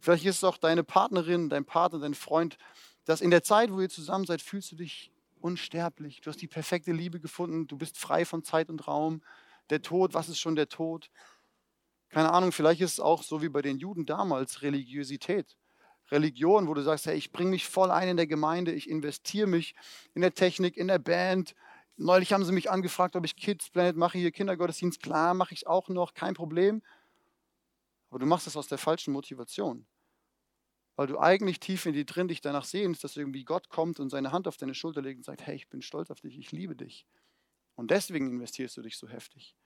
Vielleicht ist es auch deine Partnerin, dein Partner, dein Freund, dass in der Zeit, wo ihr zusammen seid, fühlst du dich unsterblich. Du hast die perfekte Liebe gefunden, du bist frei von Zeit und Raum. Der Tod, was ist schon der Tod? Keine Ahnung, vielleicht ist es auch so wie bei den Juden damals, Religiosität. Religion, wo du sagst, hey, ich bringe mich voll ein in der Gemeinde, ich investiere mich in der Technik, in der Band. Neulich haben sie mich angefragt, ob ich Kids Planet mache, hier Kindergottesdienst, klar, mache ich auch noch, kein Problem. Aber du machst das aus der falschen Motivation. Weil du eigentlich tief in dir drin dich danach sehnst, dass irgendwie Gott kommt und seine Hand auf deine Schulter legt und sagt, hey, ich bin stolz auf dich, ich liebe dich. Und deswegen investierst du dich so heftig.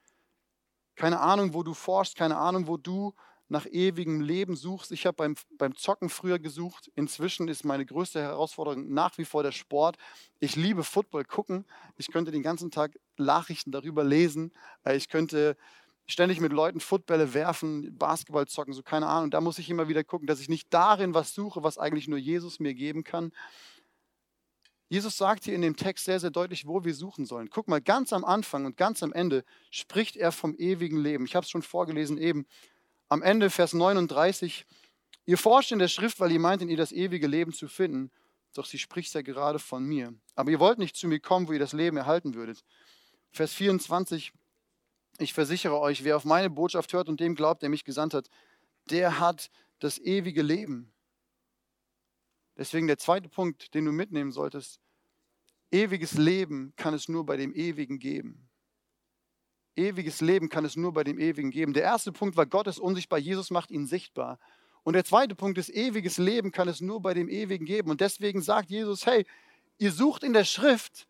Keine Ahnung, wo du forschst, keine Ahnung, wo du nach ewigem Leben suchst. Ich habe beim, beim Zocken früher gesucht. Inzwischen ist meine größte Herausforderung nach wie vor der Sport. Ich liebe Football gucken. Ich könnte den ganzen Tag Nachrichten darüber lesen. Ich könnte ständig mit Leuten Footbälle werfen, Basketball zocken, so keine Ahnung. Da muss ich immer wieder gucken, dass ich nicht darin was suche, was eigentlich nur Jesus mir geben kann. Jesus sagt hier in dem Text sehr, sehr deutlich, wo wir suchen sollen. Guck mal, ganz am Anfang und ganz am Ende spricht er vom ewigen Leben. Ich habe es schon vorgelesen eben. Am Ende, Vers neununddreißig. Ihr forscht in der Schrift, weil ihr meint, in ihr das ewige Leben zu finden. Doch sie spricht ja gerade von mir. Aber ihr wollt nicht zu mir kommen, wo ihr das Leben erhalten würdet. Vers vierundzwanzig. Ich versichere euch, wer auf meine Botschaft hört und dem glaubt, der mich gesandt hat, der hat das ewige Leben. Deswegen der zweite Punkt, den du mitnehmen solltest. Ewiges Leben kann es nur bei dem Ewigen geben. Ewiges Leben kann es nur bei dem Ewigen geben. Der erste Punkt war, Gott ist unsichtbar, Jesus macht ihn sichtbar. Und der zweite Punkt ist, ewiges Leben kann es nur bei dem Ewigen geben. Und deswegen sagt Jesus, hey, ihr sucht in der Schrift,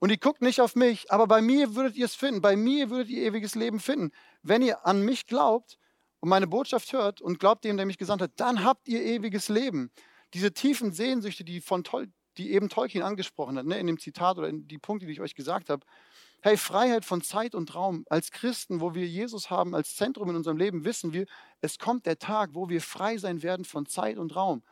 und ihr guckt nicht auf mich, aber bei mir würdet ihr es finden. Bei mir würdet ihr ewiges Leben finden. Wenn ihr an mich glaubt und meine Botschaft hört und glaubt dem, der mich gesandt hat, dann habt ihr ewiges Leben. Diese tiefen Sehnsüchte, die, von Tol- die eben Tolkien angesprochen hat, ne, in dem Zitat oder in die Punkte, die ich euch gesagt habe. Hey, Freiheit von Zeit und Raum. Als Christen, wo wir Jesus haben, als Zentrum in unserem Leben, wissen wir, es kommt der Tag, wo wir frei sein werden von Zeit und Raum.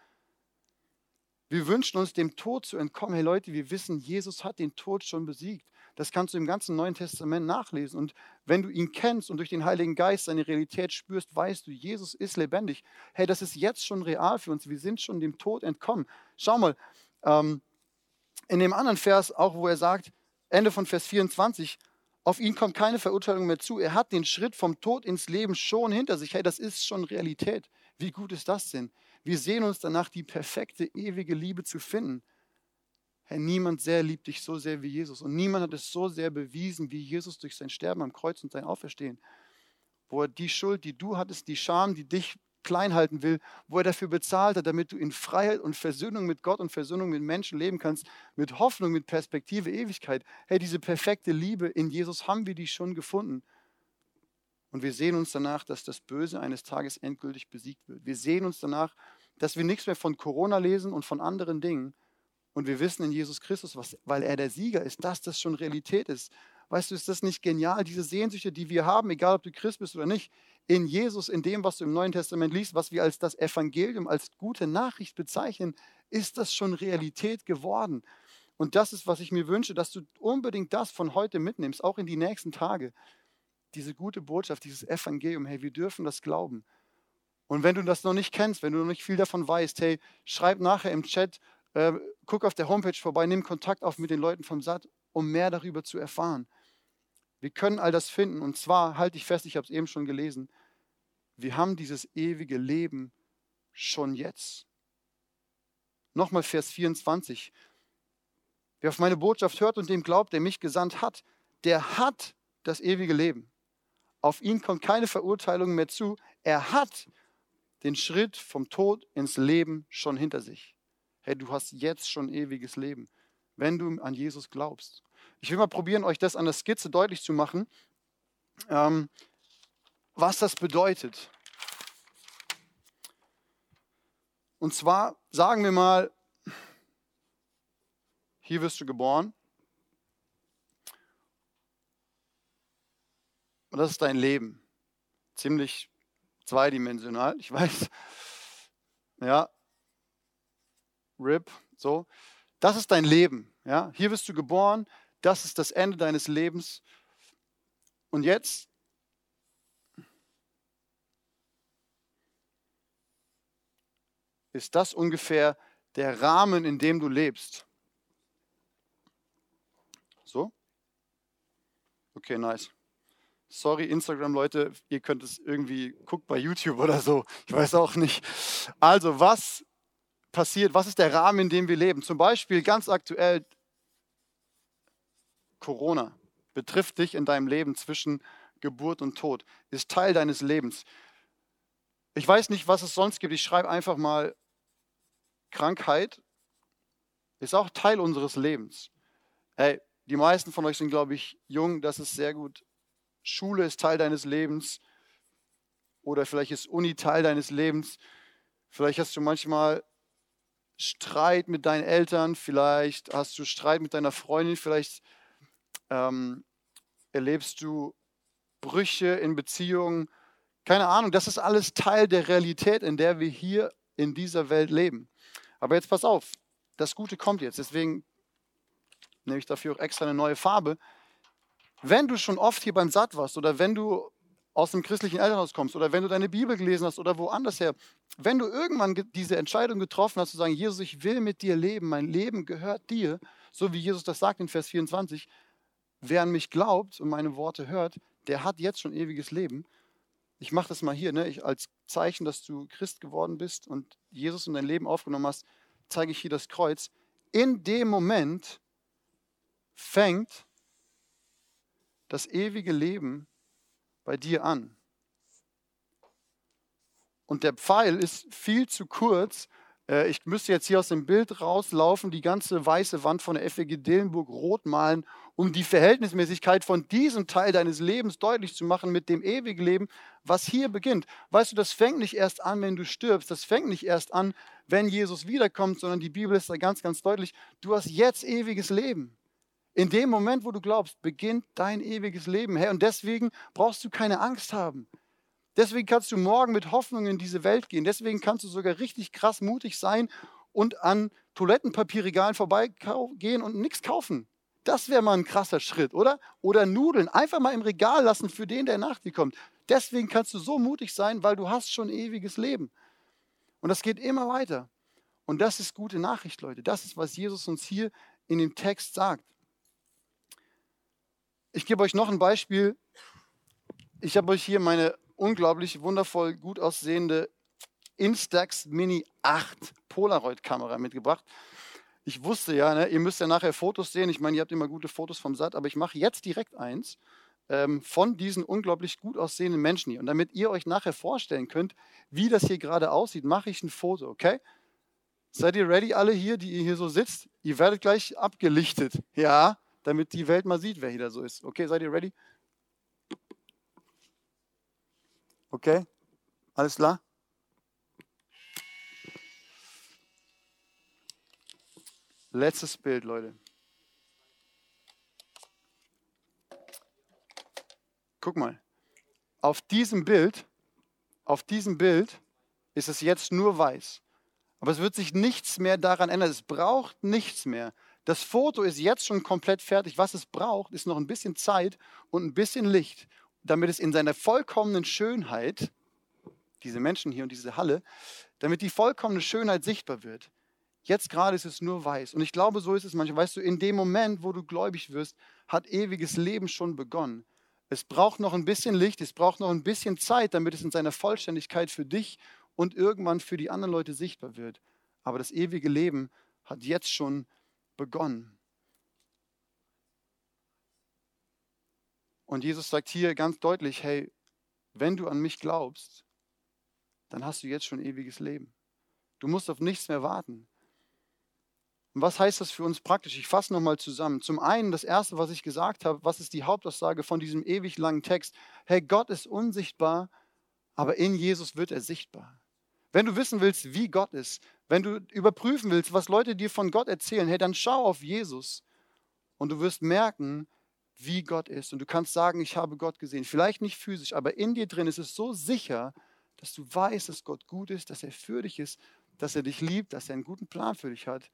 Wir wünschen uns, dem Tod zu entkommen. Hey Leute, wir wissen, Jesus hat den Tod schon besiegt. Das kannst du im ganzen Neuen Testament nachlesen. Und wenn du ihn kennst und durch den Heiligen Geist seine Realität spürst, weißt du, Jesus ist lebendig. Hey, das ist jetzt schon real für uns. Wir sind schon dem Tod entkommen. Schau mal, ähm, in dem anderen Vers, auch wo er sagt, Ende von Vers vierundzwanzig, auf ihn kommt keine Verurteilung mehr zu. Er hat den Schritt vom Tod ins Leben schon hinter sich. Hey, das ist schon Realität. Wie gut ist das denn? Wir sehen uns danach, die perfekte, ewige Liebe zu finden. Herr, niemand sehr liebt dich so sehr wie Jesus. Und niemand hat es so sehr bewiesen, wie Jesus durch sein Sterben am Kreuz und sein Auferstehen. Wo er die Schuld, die du hattest, die Scham, die dich klein halten will, wo er dafür bezahlt hat, damit du in Freiheit und Versöhnung mit Gott und Versöhnung mit Menschen leben kannst, mit Hoffnung, mit Perspektive, Ewigkeit. Hey, diese perfekte Liebe in Jesus haben wir die schon gefunden. Und wir sehen uns danach, dass das Böse eines Tages endgültig besiegt wird. Wir sehen uns danach, dass wir nichts mehr von Corona lesen und von anderen Dingen. Und wir wissen in Jesus Christus, was, weil er der Sieger ist, dass das schon Realität ist. Weißt du, ist das nicht genial? Diese Sehnsüchte, die wir haben, egal ob du Christ bist oder nicht, in Jesus, in dem, was du im Neuen Testament liest, was wir als das Evangelium, als gute Nachricht bezeichnen, ist das schon Realität geworden. Und das ist, was ich mir wünsche, dass du unbedingt das von heute mitnimmst, auch in die nächsten Tage. Diese gute Botschaft, dieses Evangelium, hey, wir dürfen das glauben. Und wenn du das noch nicht kennst, wenn du noch nicht viel davon weißt, hey, schreib nachher im Chat, äh, guck auf der Homepage vorbei, nimm Kontakt auf mit den Leuten vom S A T, um mehr darüber zu erfahren. Wir können all das finden, und zwar, halte ich fest, ich habe es eben schon gelesen, wir haben dieses ewige Leben schon jetzt. Nochmal Vers vierundzwanzig. Wer auf meine Botschaft hört und dem glaubt, der mich gesandt hat, der hat das ewige Leben. Auf ihn kommt keine Verurteilung mehr zu. Er hat den Schritt vom Tod ins Leben schon hinter sich. Hey, du hast jetzt schon ewiges Leben, wenn du an Jesus glaubst. Ich will mal probieren, euch das an der Skizze deutlich zu machen, ähm, was das bedeutet. Und zwar sagen wir mal, hier wirst du geboren. Und das ist dein Leben. Ziemlich zweidimensional, ich weiß. Ja. R I P, so. Das ist dein Leben. Ja. Hier wirst du geboren. Das ist das Ende deines Lebens. Und jetzt? Ist das ungefähr der Rahmen, in dem du lebst? So? Okay, nice. Sorry, Instagram-Leute, ihr könnt es irgendwie, guckt bei YouTube oder so. Ich weiß auch nicht. Also, was passiert? Was ist der Rahmen, in dem wir leben? Zum Beispiel ganz aktuell, Corona betrifft dich in deinem Leben zwischen Geburt und Tod. Ist Teil deines Lebens. Ich weiß nicht, was es sonst gibt. Ich schreibe einfach mal, Krankheit ist auch Teil unseres Lebens. Hey, die meisten von euch sind, glaube ich, jung. Das ist sehr gut. Schule ist Teil deines Lebens oder vielleicht ist Uni Teil deines Lebens. Vielleicht hast du manchmal Streit mit deinen Eltern, vielleicht hast du Streit mit deiner Freundin, vielleicht ähm, erlebst du Brüche in Beziehungen, keine Ahnung, das ist alles Teil der Realität, in der wir hier in dieser Welt leben. Aber jetzt pass auf, das Gute kommt jetzt, deswegen nehme ich dafür auch extra eine neue Farbe. Wenn du schon oft hier beim Satt warst oder wenn du aus dem christlichen Elternhaus kommst oder wenn du deine Bibel gelesen hast oder woanders her, wenn du irgendwann diese Entscheidung getroffen hast, zu sagen, Jesus, ich will mit dir leben, mein Leben gehört dir, so wie Jesus das sagt in Vers vierundzwanzig, wer an mich glaubt und meine Worte hört, der hat jetzt schon ewiges Leben. Ich mache das mal hier, ne? Ich, als Zeichen, dass du Christ geworden bist und Jesus in dein Leben aufgenommen hast, zeige ich hier das Kreuz. In dem Moment fängt das ewige Leben bei dir an. Und der Pfeil ist viel zu kurz. Ich müsste jetzt hier aus dem Bild rauslaufen, die ganze weiße Wand von der F E G Dillenburg rot malen, um die Verhältnismäßigkeit von diesem Teil deines Lebens deutlich zu machen mit dem ewigen Leben, was hier beginnt. Weißt du, das fängt nicht erst an, wenn du stirbst. Das fängt nicht erst an, wenn Jesus wiederkommt, sondern die Bibel ist da ganz, ganz deutlich. Du hast jetzt ewiges Leben. In dem Moment, wo du glaubst, beginnt dein ewiges Leben. Hey, und deswegen brauchst du keine Angst haben. Deswegen kannst du morgen mit Hoffnung in diese Welt gehen. Deswegen kannst du sogar richtig krass mutig sein und an Toilettenpapierregalen vorbeigehen und nichts kaufen. Das wäre mal ein krasser Schritt, oder? Oder Nudeln einfach mal im Regal lassen für den, der nach dir kommt. Deswegen kannst du so mutig sein, weil du hast schon ewiges Leben. Und das geht immer weiter. Und das ist gute Nachricht, Leute. Das ist, was Jesus uns hier in dem Text sagt. Ich gebe euch noch ein Beispiel. Ich habe euch hier meine unglaublich wundervoll gut aussehende Instax Mini acht Polaroid-Kamera mitgebracht. Ich wusste ja, ne, ihr müsst ja nachher Fotos sehen. Ich meine, ihr habt immer gute Fotos vom Satt, aber ich mache jetzt direkt eins ähm, von diesen unglaublich gut aussehenden Menschen hier. Und damit ihr euch nachher vorstellen könnt, wie das hier gerade aussieht, mache ich ein Foto, okay? Seid ihr ready, alle hier, die ihr hier so sitzt? Ihr werdet gleich abgelichtet, ja? Damit die Welt mal sieht, wer hier da so ist. Okay, seid ihr ready? Okay, alles klar? Letztes Bild, Leute. Guck mal, auf diesem Bild, auf diesem Bild ist es jetzt nur weiß. Aber es wird sich nichts mehr daran ändern. Es braucht nichts mehr. Das Foto ist jetzt schon komplett fertig. Was es braucht, ist noch ein bisschen Zeit und ein bisschen Licht, damit es in seiner vollkommenen Schönheit, diese Menschen hier und diese Halle, damit die vollkommene Schönheit sichtbar wird. Jetzt gerade ist es nur weiß. Und ich glaube, so ist es manchmal. Weißt du, in dem Moment, wo du gläubig wirst, hat ewiges Leben schon begonnen. Es braucht noch ein bisschen Licht, es braucht noch ein bisschen Zeit, damit es in seiner Vollständigkeit für dich und irgendwann für die anderen Leute sichtbar wird. Aber das ewige Leben hat jetzt schon begonnen. Und Jesus sagt hier ganz deutlich, hey, wenn du an mich glaubst, dann hast du jetzt schon ewiges Leben. Du musst auf nichts mehr warten. Und was heißt das für uns praktisch? Ich fasse nochmal zusammen. Zum einen, das Erste, was ich gesagt habe, was ist die Hauptaussage von diesem ewig langen Text? Hey, Gott ist unsichtbar, aber in Jesus wird er sichtbar. Wenn du wissen willst, wie Gott ist, wenn du überprüfen willst, was Leute dir von Gott erzählen, hey, dann schau auf Jesus und du wirst merken, wie Gott ist. Und du kannst sagen, ich habe Gott gesehen. Vielleicht nicht physisch, aber in dir drin ist es so sicher, dass du weißt, dass Gott gut ist, dass er für dich ist, dass er dich liebt, dass er einen guten Plan für dich hat,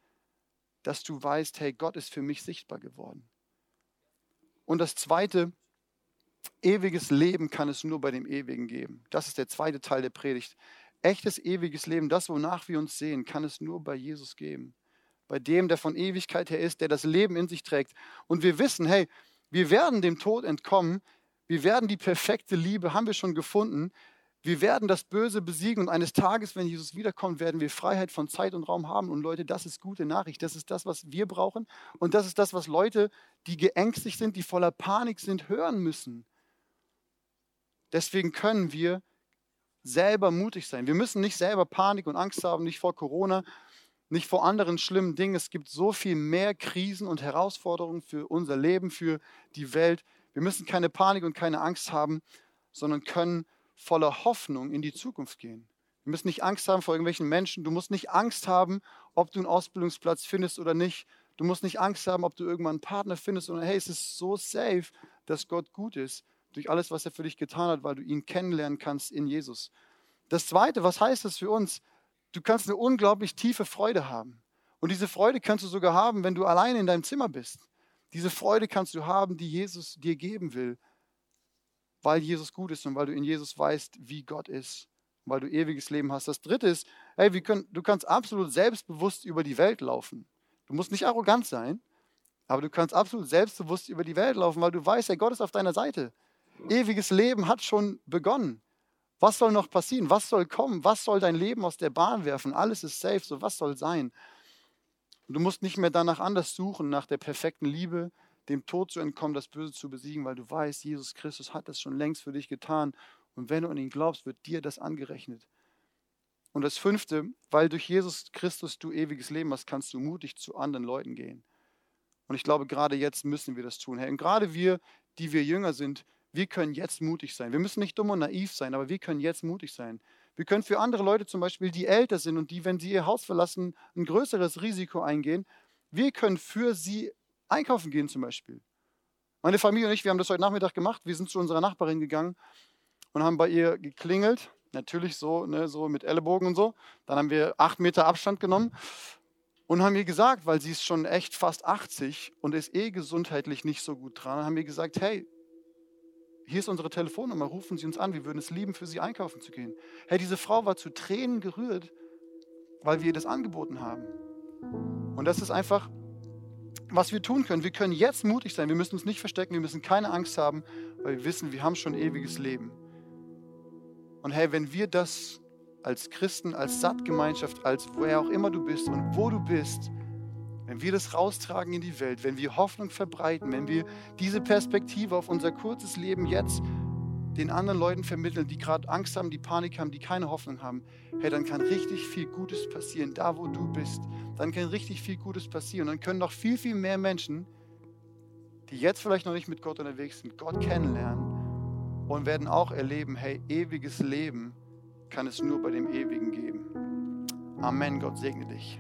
dass du weißt, hey, Gott ist für mich sichtbar geworden. Und das Zweite, ewiges Leben kann es nur bei dem Ewigen geben. Das ist der zweite Teil der Predigt. Echtes ewiges Leben, das, wonach wir uns sehen, kann es nur bei Jesus geben. Bei dem, der von Ewigkeit her ist, der das Leben in sich trägt. Und wir wissen, hey, wir werden dem Tod entkommen. Wir werden die perfekte Liebe, haben wir schon gefunden. Wir werden das Böse besiegen. Und eines Tages, wenn Jesus wiederkommt, werden wir Freiheit von Zeit und Raum haben. Und Leute, das ist gute Nachricht. Das ist das, was wir brauchen. Und das ist das, was Leute, die geängstigt sind, die voller Panik sind, hören müssen. Deswegen können wir selber mutig sein. Wir müssen nicht selber Panik und Angst haben, nicht vor Corona, nicht vor anderen schlimmen Dingen. Es gibt so viel mehr Krisen und Herausforderungen für unser Leben, für die Welt. Wir müssen keine Panik und keine Angst haben, sondern können voller Hoffnung in die Zukunft gehen. Wir müssen nicht Angst haben vor irgendwelchen Menschen. Du musst nicht Angst haben, ob du einen Ausbildungsplatz findest oder nicht. Du musst nicht Angst haben, ob du irgendwann einen Partner findest. Oder hey, es ist so safe, dass Gott gut ist. durch alles, was er für dich getan hat, weil du ihn kennenlernen kannst in Jesus. Das Zweite, was heißt das für uns? Du kannst eine unglaublich tiefe Freude haben. Und diese Freude kannst du sogar haben, wenn du alleine in deinem Zimmer bist. Diese Freude kannst du haben, die Jesus dir geben will, weil Jesus gut ist und weil du in Jesus weißt, wie Gott ist, weil du ewiges Leben hast. Das Dritte ist, hey, wir können, du kannst absolut selbstbewusst über die Welt laufen. Du musst nicht arrogant sein, aber du kannst absolut selbstbewusst über die Welt laufen, weil du weißt, hey, Gott ist auf deiner Seite. Ewiges Leben hat schon begonnen. Was soll noch passieren? Was soll kommen? Was soll dein Leben aus der Bahn werfen? Alles ist safe, so was soll sein? Und du musst nicht mehr danach anders suchen, nach der perfekten Liebe, dem Tod zu entkommen, das Böse zu besiegen, weil du weißt, Jesus Christus hat das schon längst für dich getan. Und wenn du an ihn glaubst, wird dir das angerechnet. Und das Fünfte, weil durch Jesus Christus du ewiges Leben hast, kannst du mutig zu anderen Leuten gehen. Und ich glaube, gerade jetzt müssen wir das tun. Herr, und gerade wir, die wir jünger sind, wir können jetzt mutig sein. Wir müssen nicht dumm und naiv sein, aber wir können jetzt mutig sein. Wir können für andere Leute zum Beispiel, die älter sind und die, wenn sie ihr Haus verlassen, ein größeres Risiko eingehen. Wir können für sie einkaufen gehen zum Beispiel. Meine Familie und ich, wir haben das heute Nachmittag gemacht. Wir sind zu unserer Nachbarin gegangen und haben bei ihr geklingelt. Natürlich so, ne, so mit Ellenbogen und so. Dann haben wir acht Meter Abstand genommen und haben ihr gesagt, weil sie ist schon echt fast achtzig und ist eh gesundheitlich nicht so gut dran, haben wir gesagt, hey, hier ist unsere Telefonnummer, rufen Sie uns an, wir würden es lieben, für Sie einkaufen zu gehen. Hey, diese Frau war zu Tränen gerührt, weil wir ihr das angeboten haben. Und das ist einfach, was wir tun können. Wir können jetzt mutig sein, wir müssen uns nicht verstecken, wir müssen keine Angst haben, weil wir wissen, wir haben schon ewiges Leben. Und hey, wenn wir das als Christen, als Sattgemeinschaft, als woher auch immer du bist und wo du bist, wenn wir das raustragen in die Welt, wenn wir Hoffnung verbreiten, wenn wir diese Perspektive auf unser kurzes Leben jetzt den anderen Leuten vermitteln, die gerade Angst haben, die Panik haben, die keine Hoffnung haben, hey, dann kann richtig viel Gutes passieren, da wo du bist. Dann kann richtig viel Gutes passieren. Und dann können noch viel, viel mehr Menschen, die jetzt vielleicht noch nicht mit Gott unterwegs sind, Gott kennenlernen und werden auch erleben, hey, ewiges Leben kann es nur bei dem Ewigen geben. Amen, Gott segne dich.